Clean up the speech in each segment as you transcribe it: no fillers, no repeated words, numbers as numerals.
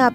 آپ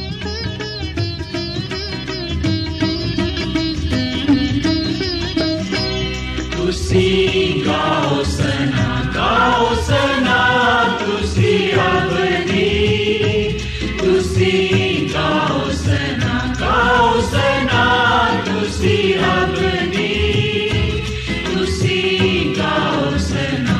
تسی گاؤ سنا تسی ابدی، تسی گاؤ سنا تسی ابدی، تسی گاؤ سنا۔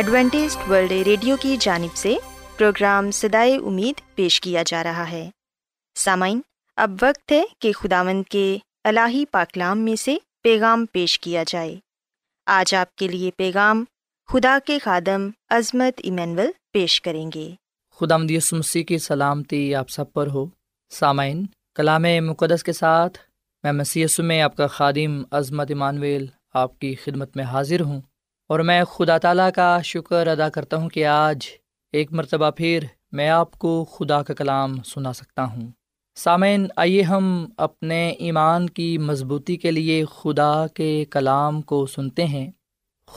ایڈوینٹسٹ ورلڈ ریڈیو کی جانب سے پروگرام صدائے امید پیش کیا جا رہا ہے۔ سامعین، اب وقت ہے کہ خداوند کے الہی پاکلام میں سے پیغام پیش کیا جائے۔ آج آپ کے لیے پیغام خدا کے خادم عظمت ایمینول پیش کریں گے۔ خداوند یسوع مسیح کی سلامتی آپ سب پر ہو۔ سامعین، کلام مقدس کے ساتھ میں مسیح یسوع میں آپ کا خادم عظمت ایمانویل آپ کی خدمت میں حاضر ہوں، اور میں خدا تعالیٰ کا شکر ادا کرتا ہوں کہ آج ایک مرتبہ پھر میں آپ کو خدا کا کلام سنا سکتا ہوں۔ سامعین، آئیے ہم اپنے ایمان کی مضبوطی کے لیے خدا کے کلام کو سنتے ہیں۔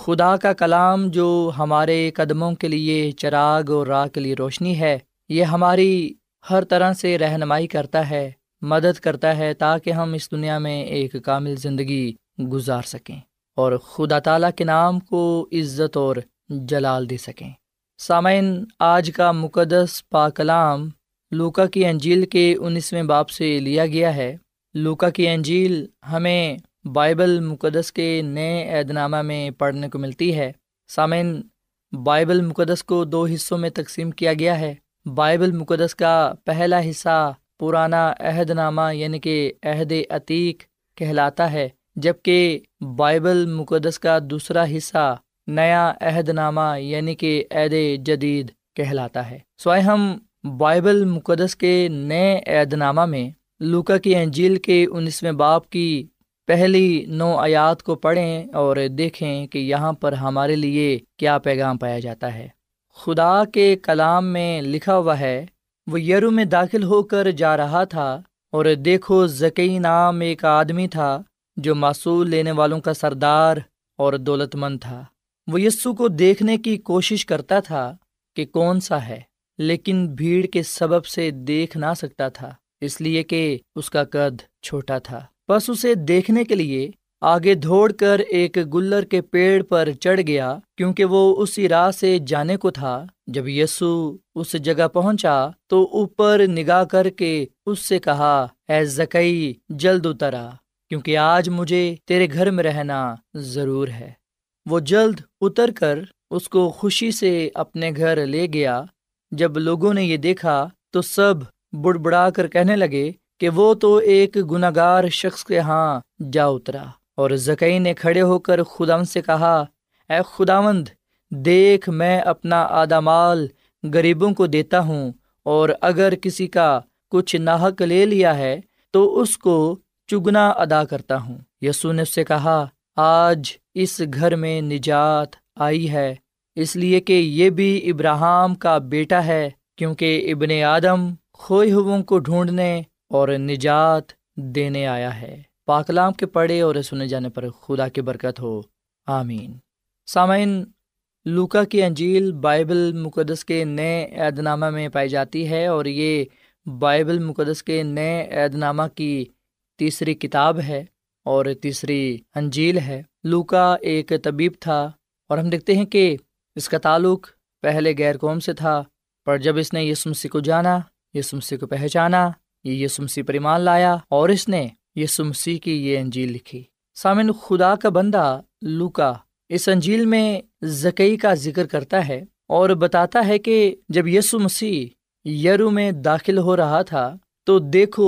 خدا کا کلام جو ہمارے قدموں کے لیے چراغ اور راہ کے لیے روشنی ہے، یہ ہماری ہر طرح سے رہنمائی کرتا ہے، مدد کرتا ہے تاکہ ہم اس دنیا میں ایک کامل زندگی گزار سکیں اور خدا تعالیٰ کے نام کو عزت اور جلال دے سکیں۔ سامعین، آج کا مقدس پاک کلام لوکا کی انجیل کے 19ویں باب سے لیا گیا ہے۔ لوکا کی انجیل ہمیں بائبل مقدس کے نئے عہد نامہ میں پڑھنے کو ملتی ہے۔ سامعین، بائبل مقدس کو دو حصوں میں تقسیم کیا گیا ہے۔ بائبل مقدس کا پہلا حصہ پرانا عہد نامہ یعنی کہ عہد عتیق کہلاتا ہے، جبکہ بائبل مقدس کا دوسرا حصہ نیا عہد نامہ یعنی کہ عہد جدید کہلاتا ہے۔ سوائے ہم بائبل مقدس کے نئے عہد نامہ میں لوکا کی انجیل کے 19ویں باب کی پہلی 9 آیات کو پڑھیں اور دیکھیں کہ یہاں پر ہمارے لیے کیا پیغام پایا جاتا ہے۔ خدا کے کلام میں لکھا ہوا ہے، وہ یرو میں داخل ہو کر جا رہا تھا، اور دیکھو زکی نام ایک آدمی تھا جو معصول لینے والوں کا سردار اور دولت مند تھا۔ وہ یسوع کو دیکھنے کی کوشش کرتا تھا کہ کون سا ہے، لیکن بھیڑ کے سبب سے دیکھ نہ سکتا تھا، اس لیے کہ اس کا قد چھوٹا تھا۔ بس اسے دیکھنے کے لیے آگے دوڑ کر ایک گلر کے پیڑ پر چڑھ گیا، کیونکہ وہ اسی راہ سے جانے کو تھا۔ جب یسوع اس جگہ پہنچا تو اوپر نگاہ کر کے اس سے کہا، اے زکی، جلد اتر آ، کیونکہ آج مجھے تیرے گھر میں رہنا ضرور ہے۔ وہ جلد اتر کر اس کو خوشی سے اپنے گھر لے گیا۔ جب لوگوں نے یہ دیکھا تو سب بڑبڑا کر کہنے لگے کہ وہ تو ایک گناہگار شخص کے ہاں جا اترا۔ اور زکی نے کھڑے ہو کر خداوند سے کہا، اے خداوند، دیکھ، میں اپنا آدھا مال غریبوں کو دیتا ہوں، اور اگر کسی کا کچھ ناحق لے لیا ہے تو اس کو چگنا ادا کرتا ہوں۔ یسوع نے اس سے کہا، آج اس گھر میں نجات آئی ہے، اس لیے کہ یہ بھی ابراہیم کا بیٹا ہے، کیونکہ ابن آدم کھوئے ہوئوں کو ڈھونڈنے اور نجات دینے آیا ہے۔ پاک کلام کے پڑھے اور سنے جانے پر خدا کی برکت ہو، آمین۔ سامعین، لوکا کی انجیل بائبل مقدس کے نئے عہد نامہ میں پائی جاتی ہے، اور یہ بائبل مقدس کے نئے عہد نامہ کی تیسری کتاب ہے اور تیسری انجیل ہے۔ لوکا ایک طبیب تھا، اور ہم دیکھتے ہیں کہ اس کا تعلق پہلے غیر قوم سے تھا، پر جب اس نے یسوع مسیح کو جانا، یسوع مسیح کو پہچانا، یہ یسوع مسیح پر ایمان لایا، اور اس نے یسوع مسیح کی یہ انجیل لکھی۔ سامعین، خدا کا بندہ لوکا اس انجیل میں زکی کا ذکر کرتا ہے اور بتاتا ہے کہ جب یسوع مسیح یرو میں داخل ہو رہا تھا تو دیکھو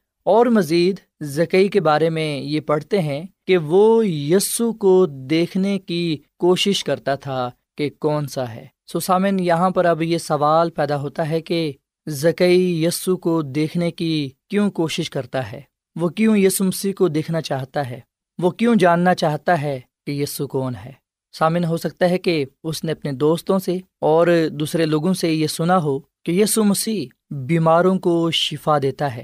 اور مزید زکی کے بارے میں یہ پڑھتے ہیں کہ وہ یسوع کو دیکھنے کی کوشش کرتا تھا کہ کون سا ہے۔ سامعین، یہاں پر اب یہ سوال پیدا ہوتا ہے کہ زکی یسوع کو دیکھنے کی کیوں کوشش کرتا ہے؟ وہ کیوں یسوع مسیح کو دیکھنا چاہتا ہے؟ وہ کیوں جاننا چاہتا ہے کہ یسوع کون ہے؟ سامعین، ہو سکتا ہے کہ اس نے اپنے دوستوں سے اور دوسرے لوگوں سے یہ سنا ہو کہ یسوع مسیح بیماروں کو شفا دیتا ہے،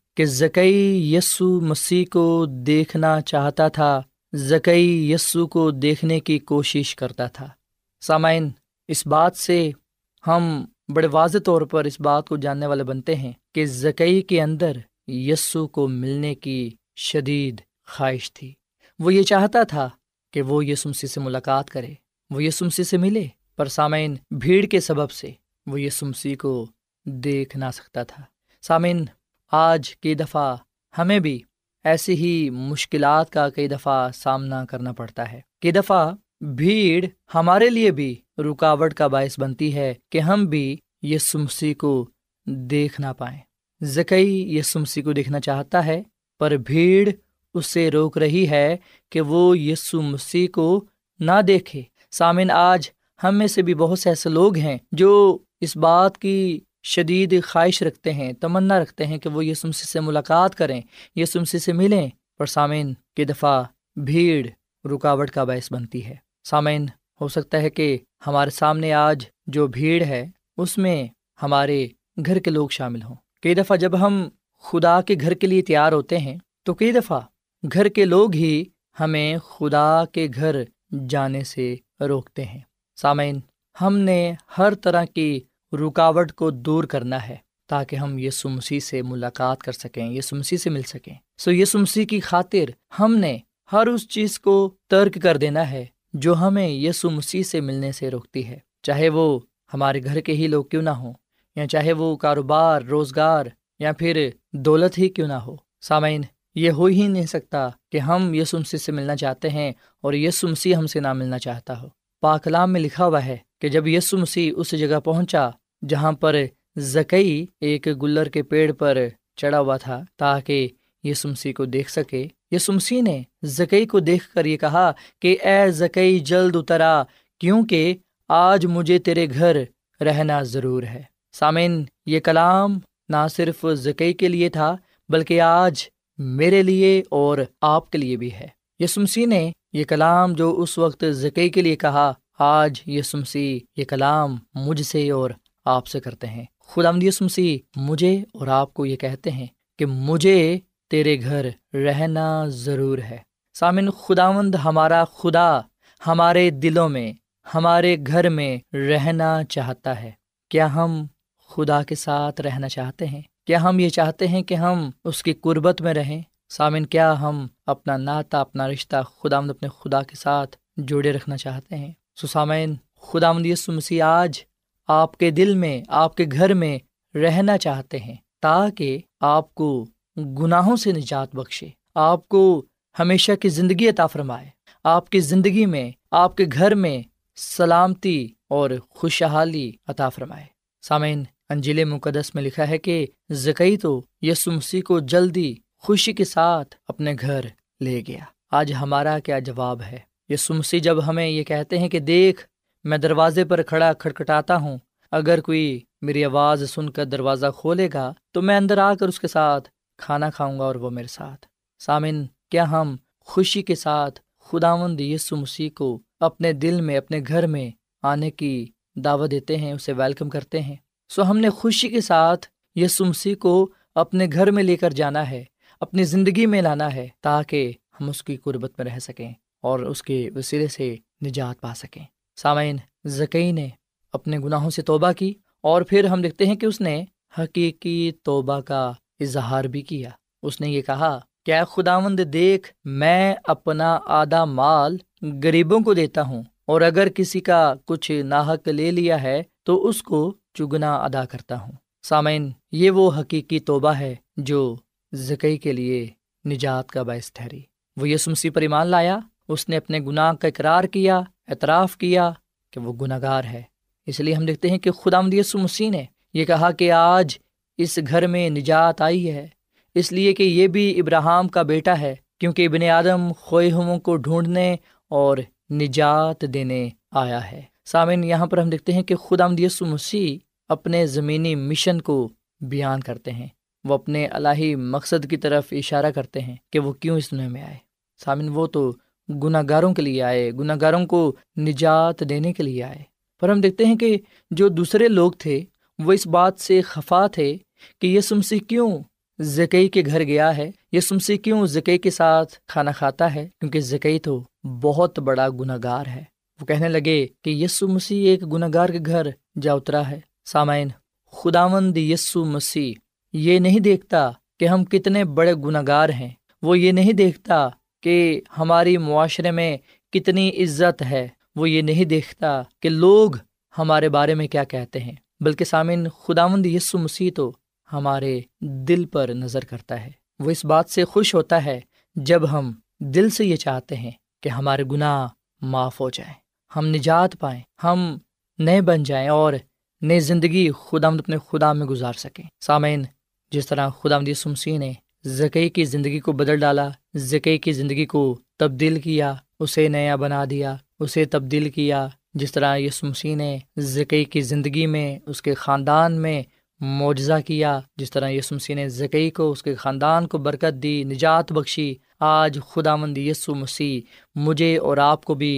کہ زکی یسوع مسیح کو دیکھنا چاہتا تھا، زکی یسوع کو دیکھنے کی کوشش کرتا تھا۔ سامعین، اس بات سے ہم بڑے واضح طور پر اس بات کو جاننے والے بنتے ہیں کہ زکی کے اندر یسوع کو ملنے کی شدید خواہش تھی۔ وہ یہ چاہتا تھا کہ وہ یسوع مسیح سے ملاقات کرے، وہ یسوع مسیح سے ملے، پر سامعین بھیڑ کے سبب سے وہ یسوع مسیح کو دیکھ نہ سکتا تھا۔ سامعین، آج کئی دفعہ ہمیں بھی ایسی ہی مشکلات کا کئی دفعہ سامنا کرنا پڑتا ہے۔ کئی دفعہ بھیڑ ہمارے لیے بھی رکاوٹ کا باعث بنتی ہے کہ ہم بھی یسوع مسیح کو دیکھ نہ پائیں۔ زکی یسوع مسیح کو دیکھنا چاہتا ہے، پر بھیڑ اس سے روک رہی ہے کہ وہ یسوع مسیح کو نہ دیکھے۔ سامعین، آج ہم میں سے بھی بہت سے ایسے لوگ ہیں جو اس بات کی شدید خواہش رکھتے ہیں، تمنا رکھتے ہیں کہ وہ یسوع مسیح سے ملاقات کریں، یسوع مسیح سے ملیں، پر سامعین کی دفعہ بھیڑ رکاوٹ کا باعث بنتی ہے۔ سامعین، ہو سکتا ہے کہ ہمارے سامنے آج جو بھیڑ ہے اس میں ہمارے گھر کے لوگ شامل ہوں۔ کئی دفعہ جب ہم خدا کے گھر کے لیے تیار ہوتے ہیں تو کئی دفعہ گھر کے لوگ ہی ہمیں خدا کے گھر جانے سے روکتے ہیں۔ سامعین، ہم نے ہر طرح کی رکاوٹ کو دور کرنا ہے تاکہ ہم یسوع مسیح سے ملاقات کر سکیں، یسوع مسیح سے مل سکیں۔ سو یسوع مسیح کی خاطر ہم نے ہر اس چیز کو ترک کر دینا ہے جو ہمیں یسوع مسیح سے ملنے سے روکتی ہے، چاہے وہ ہمارے گھر کے ہی لوگ کیوں نہ ہوں، یا چاہے وہ کاروبار، روزگار یا پھر دولت ہی کیوں نہ ہو۔ سامعین، یہ ہو ہی نہیں سکتا کہ ہم یسوع مسیح سے ملنا چاہتے ہیں اور یسوع مسیح ہم سے نہ ملنا چاہتا ہو۔ پاک کلام میں لکھا ہوا ہے کہ جب یسوع مسیح اس جگہ پہنچا جہاں پر زکی ایک گلر کے پیڑ پر چڑھا ہوا تھا تاکہ یسوع مسیح کو دیکھ سکے، یسوع مسیح نے زکی کو دیکھ کر یہ کہا کہ اے زکی، جلد اتر آ، کیونکہ آج مجھے تیرے گھر رہنا ضرور ہے۔ سامعین، یہ کلام نہ صرف زکی کے لیے تھا بلکہ آج میرے لیے اور آپ کے لیے بھی ہے۔ یسوع مسیح نے یہ کلام جو اس وقت زکی کے لیے کہا، آج یسوع مسیح یہ کلام مجھ سے اور آپ سے کرتے ہیں۔ خداوند یسوع مسیح مجھے اور آپ کو یہ کہتے ہیں کہ مجھے تیرے گھر رہنا ضرور ہے۔ سامعین، خداوند ہمارا خدا ہمارے دلوں میں، ہمارے گھر میں رہنا چاہتا ہے۔ کیا ہم خدا کے ساتھ رہنا چاہتے ہیں؟ کیا ہم یہ چاہتے ہیں کہ ہم اس کی قربت میں رہیں؟ سامن، کیا ہم اپنا ناتا، اپنا رشتہ خداوند اپنے خدا کے ساتھ جوڑے رکھنا چاہتے ہیں؟ سامن، خداوند یسوع مسیح آج آپ کے دل میں، آپ کے گھر میں رہنا چاہتے ہیں تاکہ آپ کو گناہوں سے نجات بخشے، آپ کو ہمیشہ کی زندگی عطا فرمائے، آپ کی زندگی میں، آپ کے گھر میں سلامتی اور خوشحالی عطا فرمائے۔ سامعین، انجیل مقدس میں لکھا ہے کہ زکی تو یسوع مسیح کو جلدی خوشی کے ساتھ اپنے گھر لے گیا۔ آج ہمارا کیا جواب ہے؟ یسوع مسیح جب ہمیں یہ کہتے ہیں کہ دیکھ میں دروازے پر کھڑا کھٹکھٹاتا ہوں، اگر کوئی میری آواز سن کر دروازہ کھولے گا تو میں اندر آ کر اس کے ساتھ کھانا کھاؤں گا اور وہ میرے ساتھ۔ سامعین، کیا ہم خوشی کے ساتھ خداوند یسوع مسیح کو اپنے دل میں، اپنے گھر میں آنے کی دعوت دیتے ہیں، اسے ویلکم کرتے ہیں؟ سو ہم نے خوشی کے ساتھ یسوع مسیح کو اپنے گھر میں لے کر جانا ہے، اپنی زندگی میں لانا ہے تاکہ ہم اس کی قربت میں رہ سکیں اور اس کے وسیلے سے نجات پا سکیں۔ سامعین، زکی نے اپنے گناہوں سے توبہ کی اور پھر ہم دیکھتے ہیں کہ اس نے حقیقی توبہ کا اظہار بھی کیا۔ اس نے یہ کہا کہ اے خداوند دیکھ، میں اپنا آدھا مال غریبوں کو دیتا ہوں، اور اگر کسی کا کچھ ناحق لے لیا ہے تو اس کو چگنا ادا کرتا ہوں۔ سامعین، یہ وہ حقیقی توبہ ہے جو زکی کے لیے نجات کا باعث ٹھہری۔ وہ یسوع مسیح پر ایمان لایا، اس نے اپنے گناہ کا اقرار کیا، اعتراف کیا کہ وہ گنہگار ہے۔ اس لیے ہم دیکھتے ہیں کہ خداوند یسوع مسیح نے یہ کہا کہ آج اس گھر میں نجات آئی ہے، اس لیے کہ یہ بھی ابراہام کا بیٹا ہے، کیونکہ ابن آدم کھوئے ہوں کو ڈھونڈنے اور نجات دینے آیا ہے۔ سامعین، یہاں پر ہم دیکھتے ہیں کہ خداوند یسوع مسیح اپنے زمینی مشن کو بیان کرتے ہیں، وہ اپنے الہی مقصد کی طرف اشارہ کرتے ہیں کہ وہ کیوں اس دنیا میں آئے۔ سامعین، وہ تو گناہ گاروں کے لیے آئے، گناہ گاروں کو نجات دینے کے لیے آئے، پر ہم دیکھتے ہیں کہ جو دوسرے لوگ تھے وہ اس بات سے خفا تھے کہ یسوع مسیح کیوں زکی کے گھر گیا ہے، یسوع مسیح کیوں زکی کے ساتھ کھانا کھاتا ہے، کیونکہ زکی تو بہت بڑا گناہ گار ہے۔ وہ کہنے لگے کہ یسوع مسیح ایک گناہ گار کے گھر جا اترا ہے۔ سامعین، خداوند یسوع مسیح یہ نہیں دیکھتا کہ ہم کتنے بڑے گناہ گار ہیں، وہ یہ نہیں دیکھتا کہ ہماری معاشرے میں کتنی عزت ہے، وہ یہ نہیں دیکھتا کہ لوگ ہمارے بارے میں کیا کہتے ہیں، بلکہ سامعین، خداوند یسوع مسیح تو ہمارے دل پر نظر کرتا ہے۔ وہ اس بات سے خوش ہوتا ہے جب ہم دل سے یہ چاہتے ہیں کہ ہمارے گناہ معاف ہو جائیں، ہم نجات پائیں، ہم نئے بن جائیں اور نئی زندگی خداوند اپنے خدا میں گزار سکیں۔ سامعین، جس طرح خداوند یسوع مسیح نے زکی کی زندگی کو بدل ڈالا، زکی کی زندگی کو تبدیل کیا، اسے نیا بنا دیا، اسے تبدیل کیا، جس طرح یسوع مسیح نے زکی کی زندگی میں، اس کے خاندان میں معجزہ کیا، جس طرح یسوع مسیح نے زکی کو، اس کے خاندان کو برکت دی، نجات بخشی، آج خداوند یسوع مسیح مجھے اور آپ کو بھی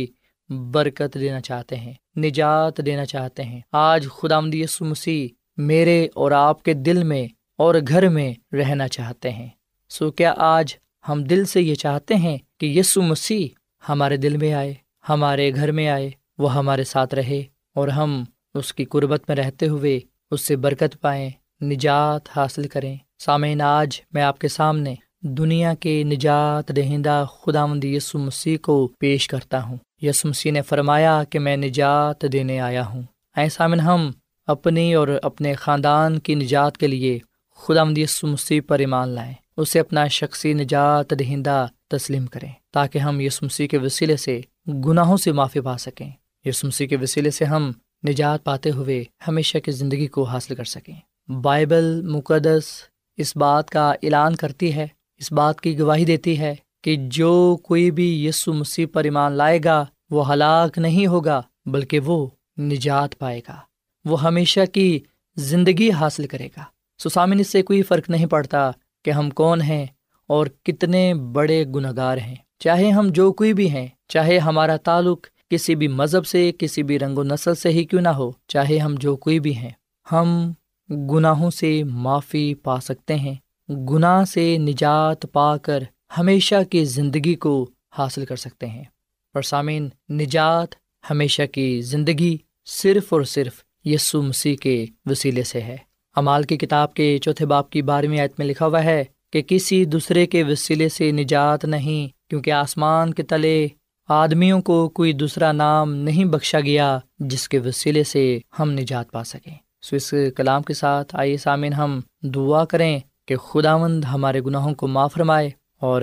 برکت دینا چاہتے ہیں، نجات دینا چاہتے ہیں۔ آج خداوند یسوع مسیح میرے اور آپ کے دل میں اور گھر میں رہنا چاہتے ہیں۔ سو کیا آج ہم دل سے یہ چاہتے ہیں کہ یسوع مسیح ہمارے دل میں آئے، ہمارے گھر میں آئے، وہ ہمارے ساتھ رہے اور ہم اس کی قربت میں رہتے ہوئے اس سے برکت پائیں، نجات حاصل کریں؟ سامعین، آج میں آپ کے سامنے دنیا کے نجات دہندہ خداوند یسوع مسیح کو پیش کرتا ہوں۔ یسوع مسیح نے فرمایا کہ میں نجات دینے آیا ہوں۔ اے سامعین، ہم اپنی اور اپنے خاندان کی نجات کے لیے خداوند یسوع مسیح پر ایمان لائیں، اسے اپنا شخصی نجات دہندہ تسلیم کریں تاکہ ہم یسوع مسیح کے وسیلے سے گناہوں سے معافی پا سکیں، یسوع مسیح کے وسیلے سے ہم نجات پاتے ہوئے ہمیشہ کی زندگی کو حاصل کر سکیں۔ بائبل مقدس اس بات کا اعلان کرتی ہے، اس بات کی گواہی دیتی ہے کہ جو کوئی بھی یسوع مسیح پر ایمان لائے گا وہ ہلاک نہیں ہوگا بلکہ وہ نجات پائے گا، وہ ہمیشہ کی زندگی حاصل کرے گا۔ سو سامعین، اس سے کوئی فرق نہیں پڑتا کہ ہم کون ہیں اور کتنے بڑے گنہگار ہیں، چاہے ہم جو کوئی بھی ہیں، چاہے ہمارا تعلق کسی بھی مذہب سے، کسی بھی رنگ و نسل سے ہی کیوں نہ ہو، چاہے ہم جو کوئی بھی ہیں، ہم گناہوں سے معافی پا سکتے ہیں، گناہ سے نجات پا کر ہمیشہ کی زندگی کو حاصل کر سکتے ہیں۔ پر سامعین، نجات، ہمیشہ کی زندگی صرف اور صرف یسوع مسیح کے وسیلے سے ہے۔ اعمال کی کتاب کے 4 باب کی 12ویں آیت میں لکھا ہوا ہے کہ کسی دوسرے کے وسیلے سے نجات نہیں، کیونکہ آسمان کے تلے آدمیوں کو کوئی دوسرا نام نہیں بخشا گیا جس کے وسیلے سے ہم نجات پا سکیں۔ سو اس کلام کے ساتھ آئیے سامعین ہم دعا کریں کہ خداوند ہمارے گناہوں کو معاف فرمائے اور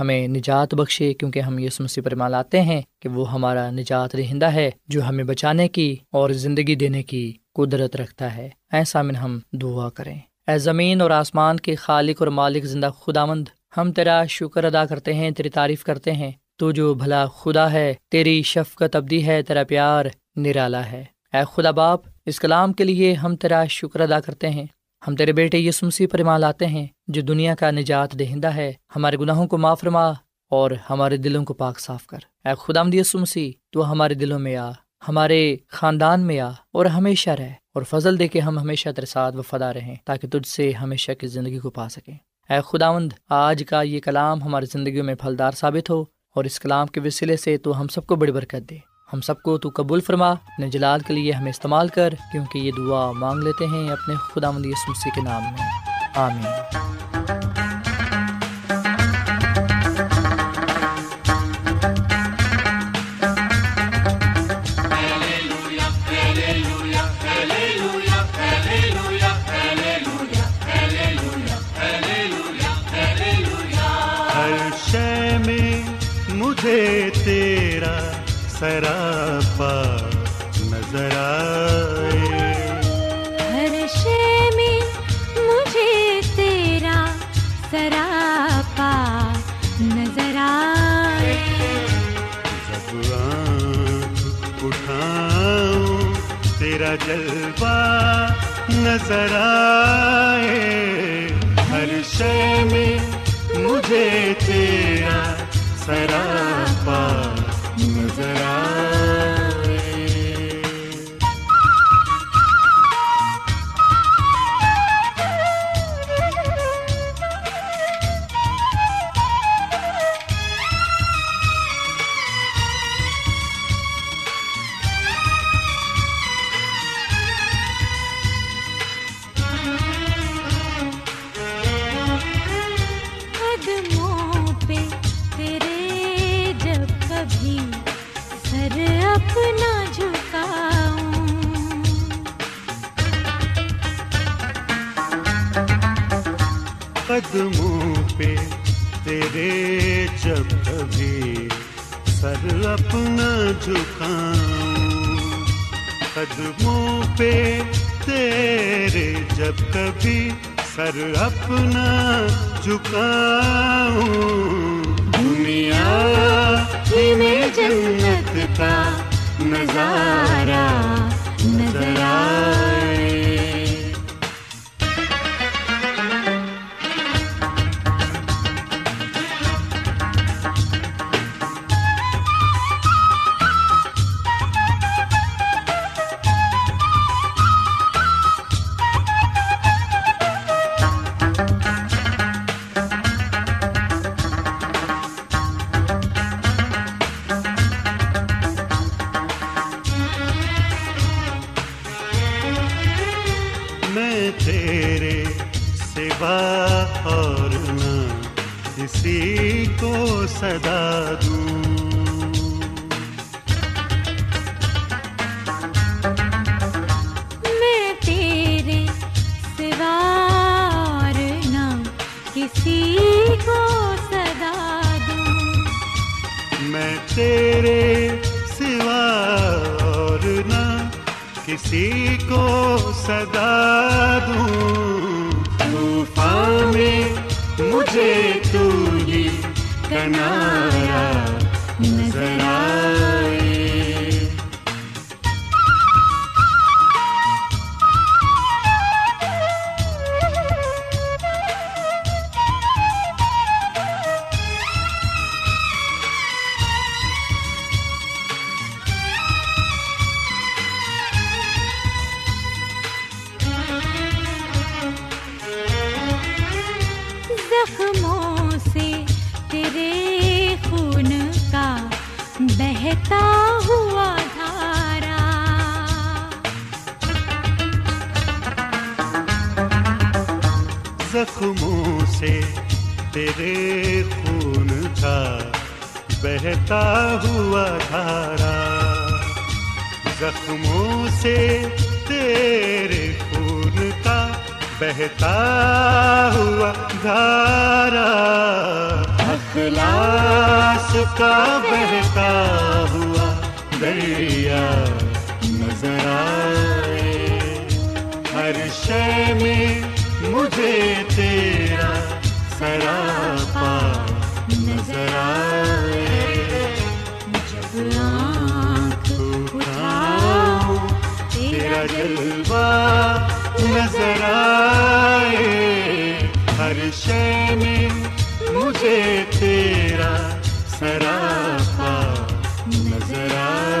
ہمیں نجات بخشے، کیونکہ ہم یسوع مسیح پر ایمان لاتے ہیں کہ وہ ہمارا نجات دہندہ ہے جو ہمیں بچانے کی اور زندگی دینے کی قدرت رکھتا ہے۔ اے سامن ہم دعا کریں۔ اے زمین اور آسمان کے خالق اور مالک زندہ خداوند، ہم تیرا شکر ادا کرتے ہیں، تیری تعریف کرتے ہیں۔ تو جو بھلا خدا ہے، تیری شفقت ابدی ہے، تیرا پیار نرالا ہے۔ اے خدا باپ، اس کلام کے لیے ہم تیرا شکر ادا کرتے ہیں۔ ہم تیرے بیٹے یسوع مسیح پر ایمان لاتے ہیں جو دنیا کا نجات دہندہ ہے۔ ہمارے گناہوں کو معاف فرما اور ہمارے دلوں کو پاک صاف کر۔ اے خداوند یسوع مسیح، تو ہمارے دلوں میں آ، ہمارے خاندان میں آ اور ہمیشہ رہ، اور فضل دے کے ہم ہمیشہ تیرے ساتھ وفادار رہیں تاکہ تجھ سے ہمیشہ کی زندگی کو پا سکیں۔ اے خداوند، آج کا یہ کلام ہماری زندگیوں میں پھلدار ثابت ہو، اور اس کلام کے وسیلے سے تو ہم سب کو بڑی برکت دے۔ ہم سب کو تو قبول فرما، اپنے جلال کے لیے ہمیں استعمال کر، کیونکہ یہ دعا مانگ لیتے ہیں اپنے خداوند یسوع مسیح کے نام میں، آمین۔ ہر شے میں مجھے تیرا سراپا نظر آئے، ہر شے میں مجھے تیرا سراپا نظر آئے۔ جب آنکھ اٹھاؤں تیرا جلوہ نظر آئے، ہر شے میں مجھے تیرا سراپا نظر آئے۔ قدموں پہ تیرے جب کبھی سر اپنا جھکاؤں، قدموں پہ تیرے جب کبھی سر اپنا جھکاؤں، قدموں پہ تیرے جب کبھی سر اپنا جھکاؤں، دنیا میں جنت کا نظارہ نظر آئے۔ کسی کو صدا دوں، طوفان میں مجھے تو ہی کنارہ نظر آئے۔ زخموں سے تیرے خون کا بہتا زخموں سے تیرے خون کا بہتا ہوا دھارا، زخموں سے تیرے خون کا بہتا ہوا دھارا، اخلاص کا بہتا ہوا دریا نظر آئے، ہر شے میں مجھے تیرا سراپا نظر آئے، جب آنکھ اٹھاؤں تیرا جلوہ نظر آئے، ہر شے میں مجھے تیرا سراپا نظر آئے۔